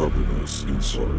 carbonous inside.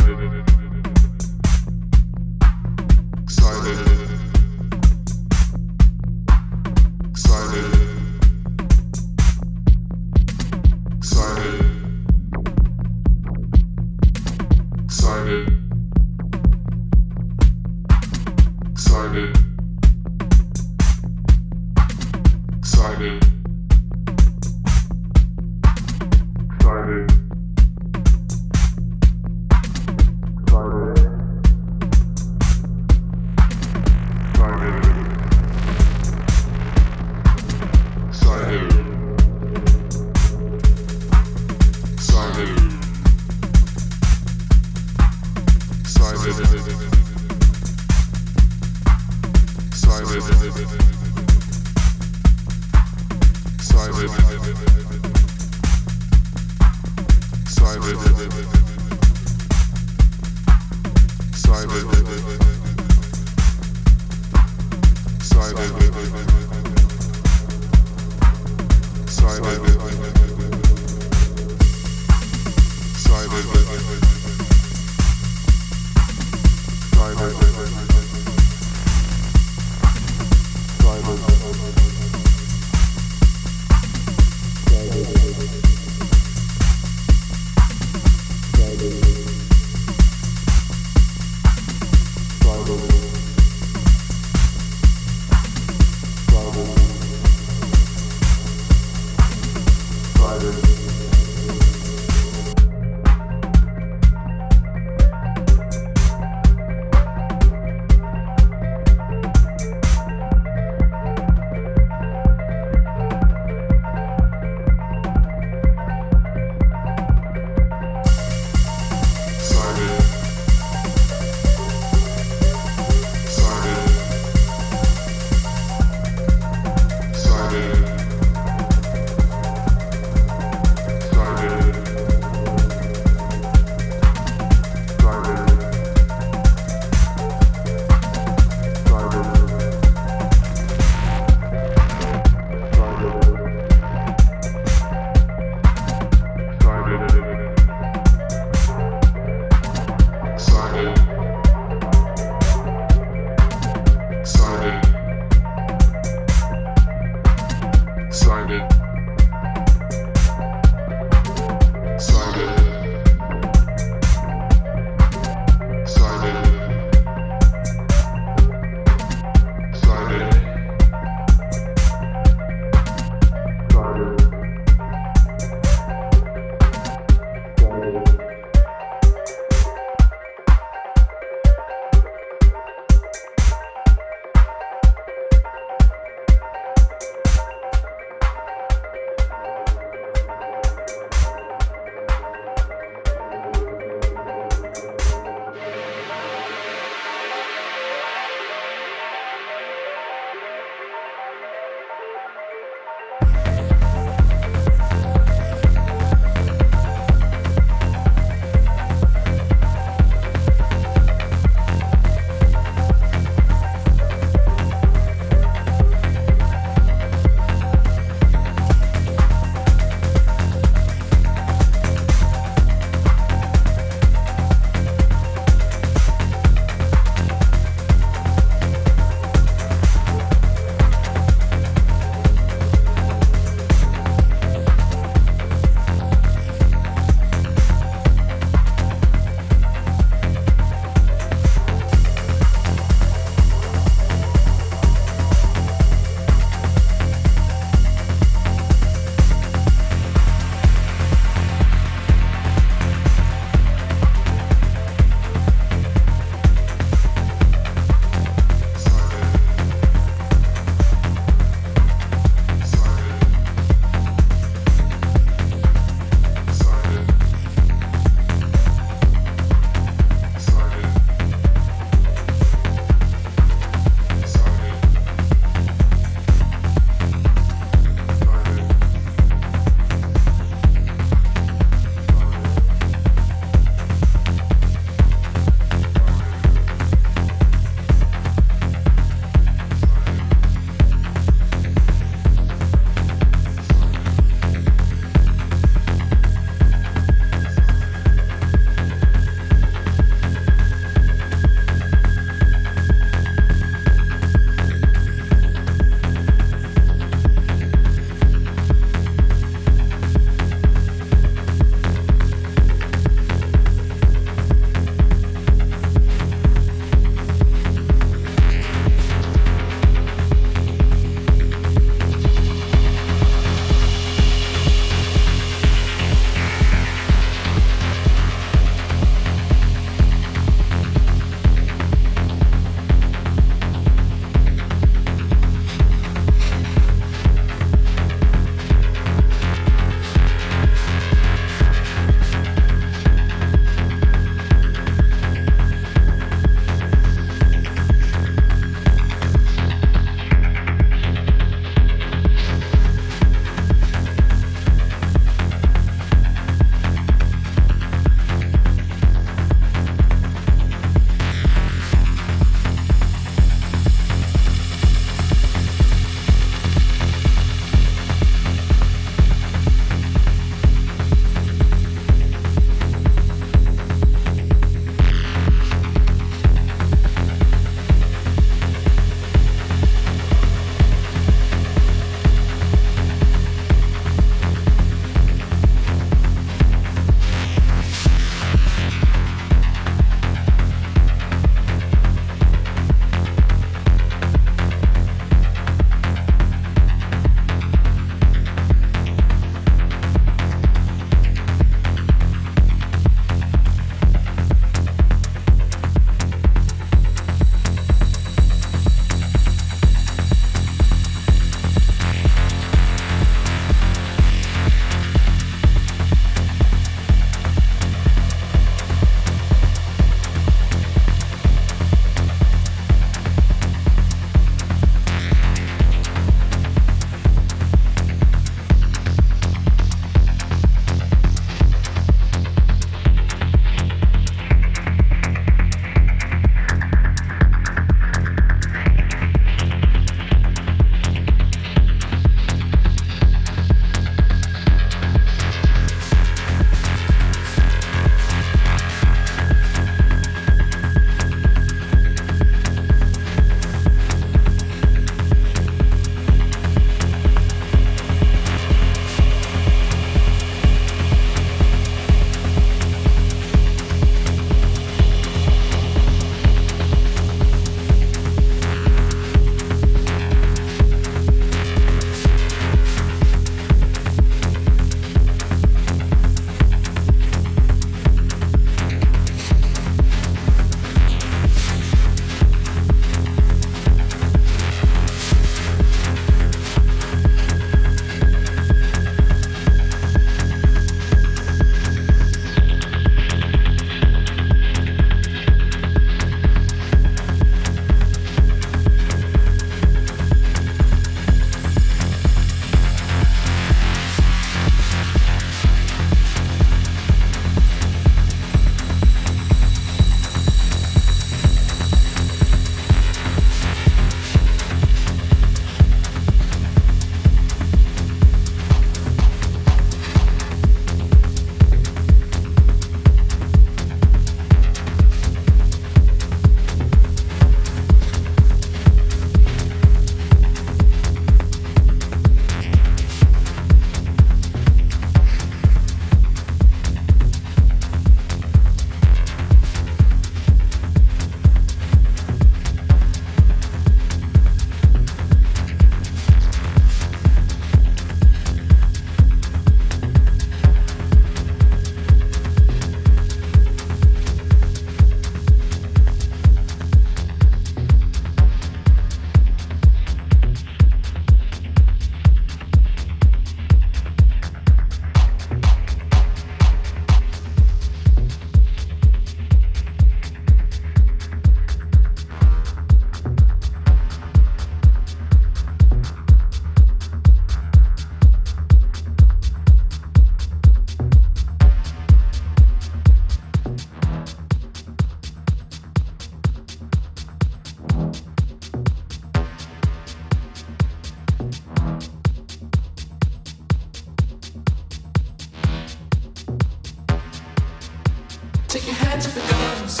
Take your hand to the guns.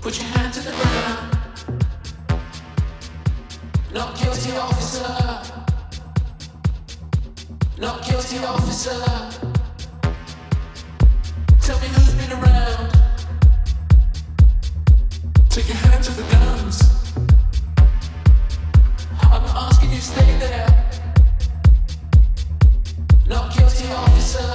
Put your hand to the ground. Not guilty, officer. Not guilty, officer. Tell me who's been around. Take your hand to the guns. I'm not asking you to stay there. Not guilty, officer.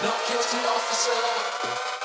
Not guilty, officer.